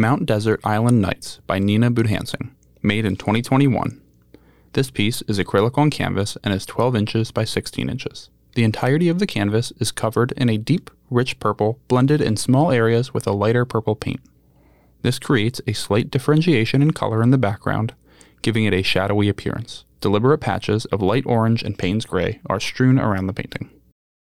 Mount Desert Island Nights by Nina Boodhansingh, made in 2021. This piece is acrylic on canvas and is 12 inches by 16 inches. The entirety of the canvas is covered in a deep, rich purple blended in small areas with a lighter purple paint. This creates a slight differentiation in color in the background, giving it a shadowy appearance. Deliberate patches of light orange and Payne's gray are strewn around the painting.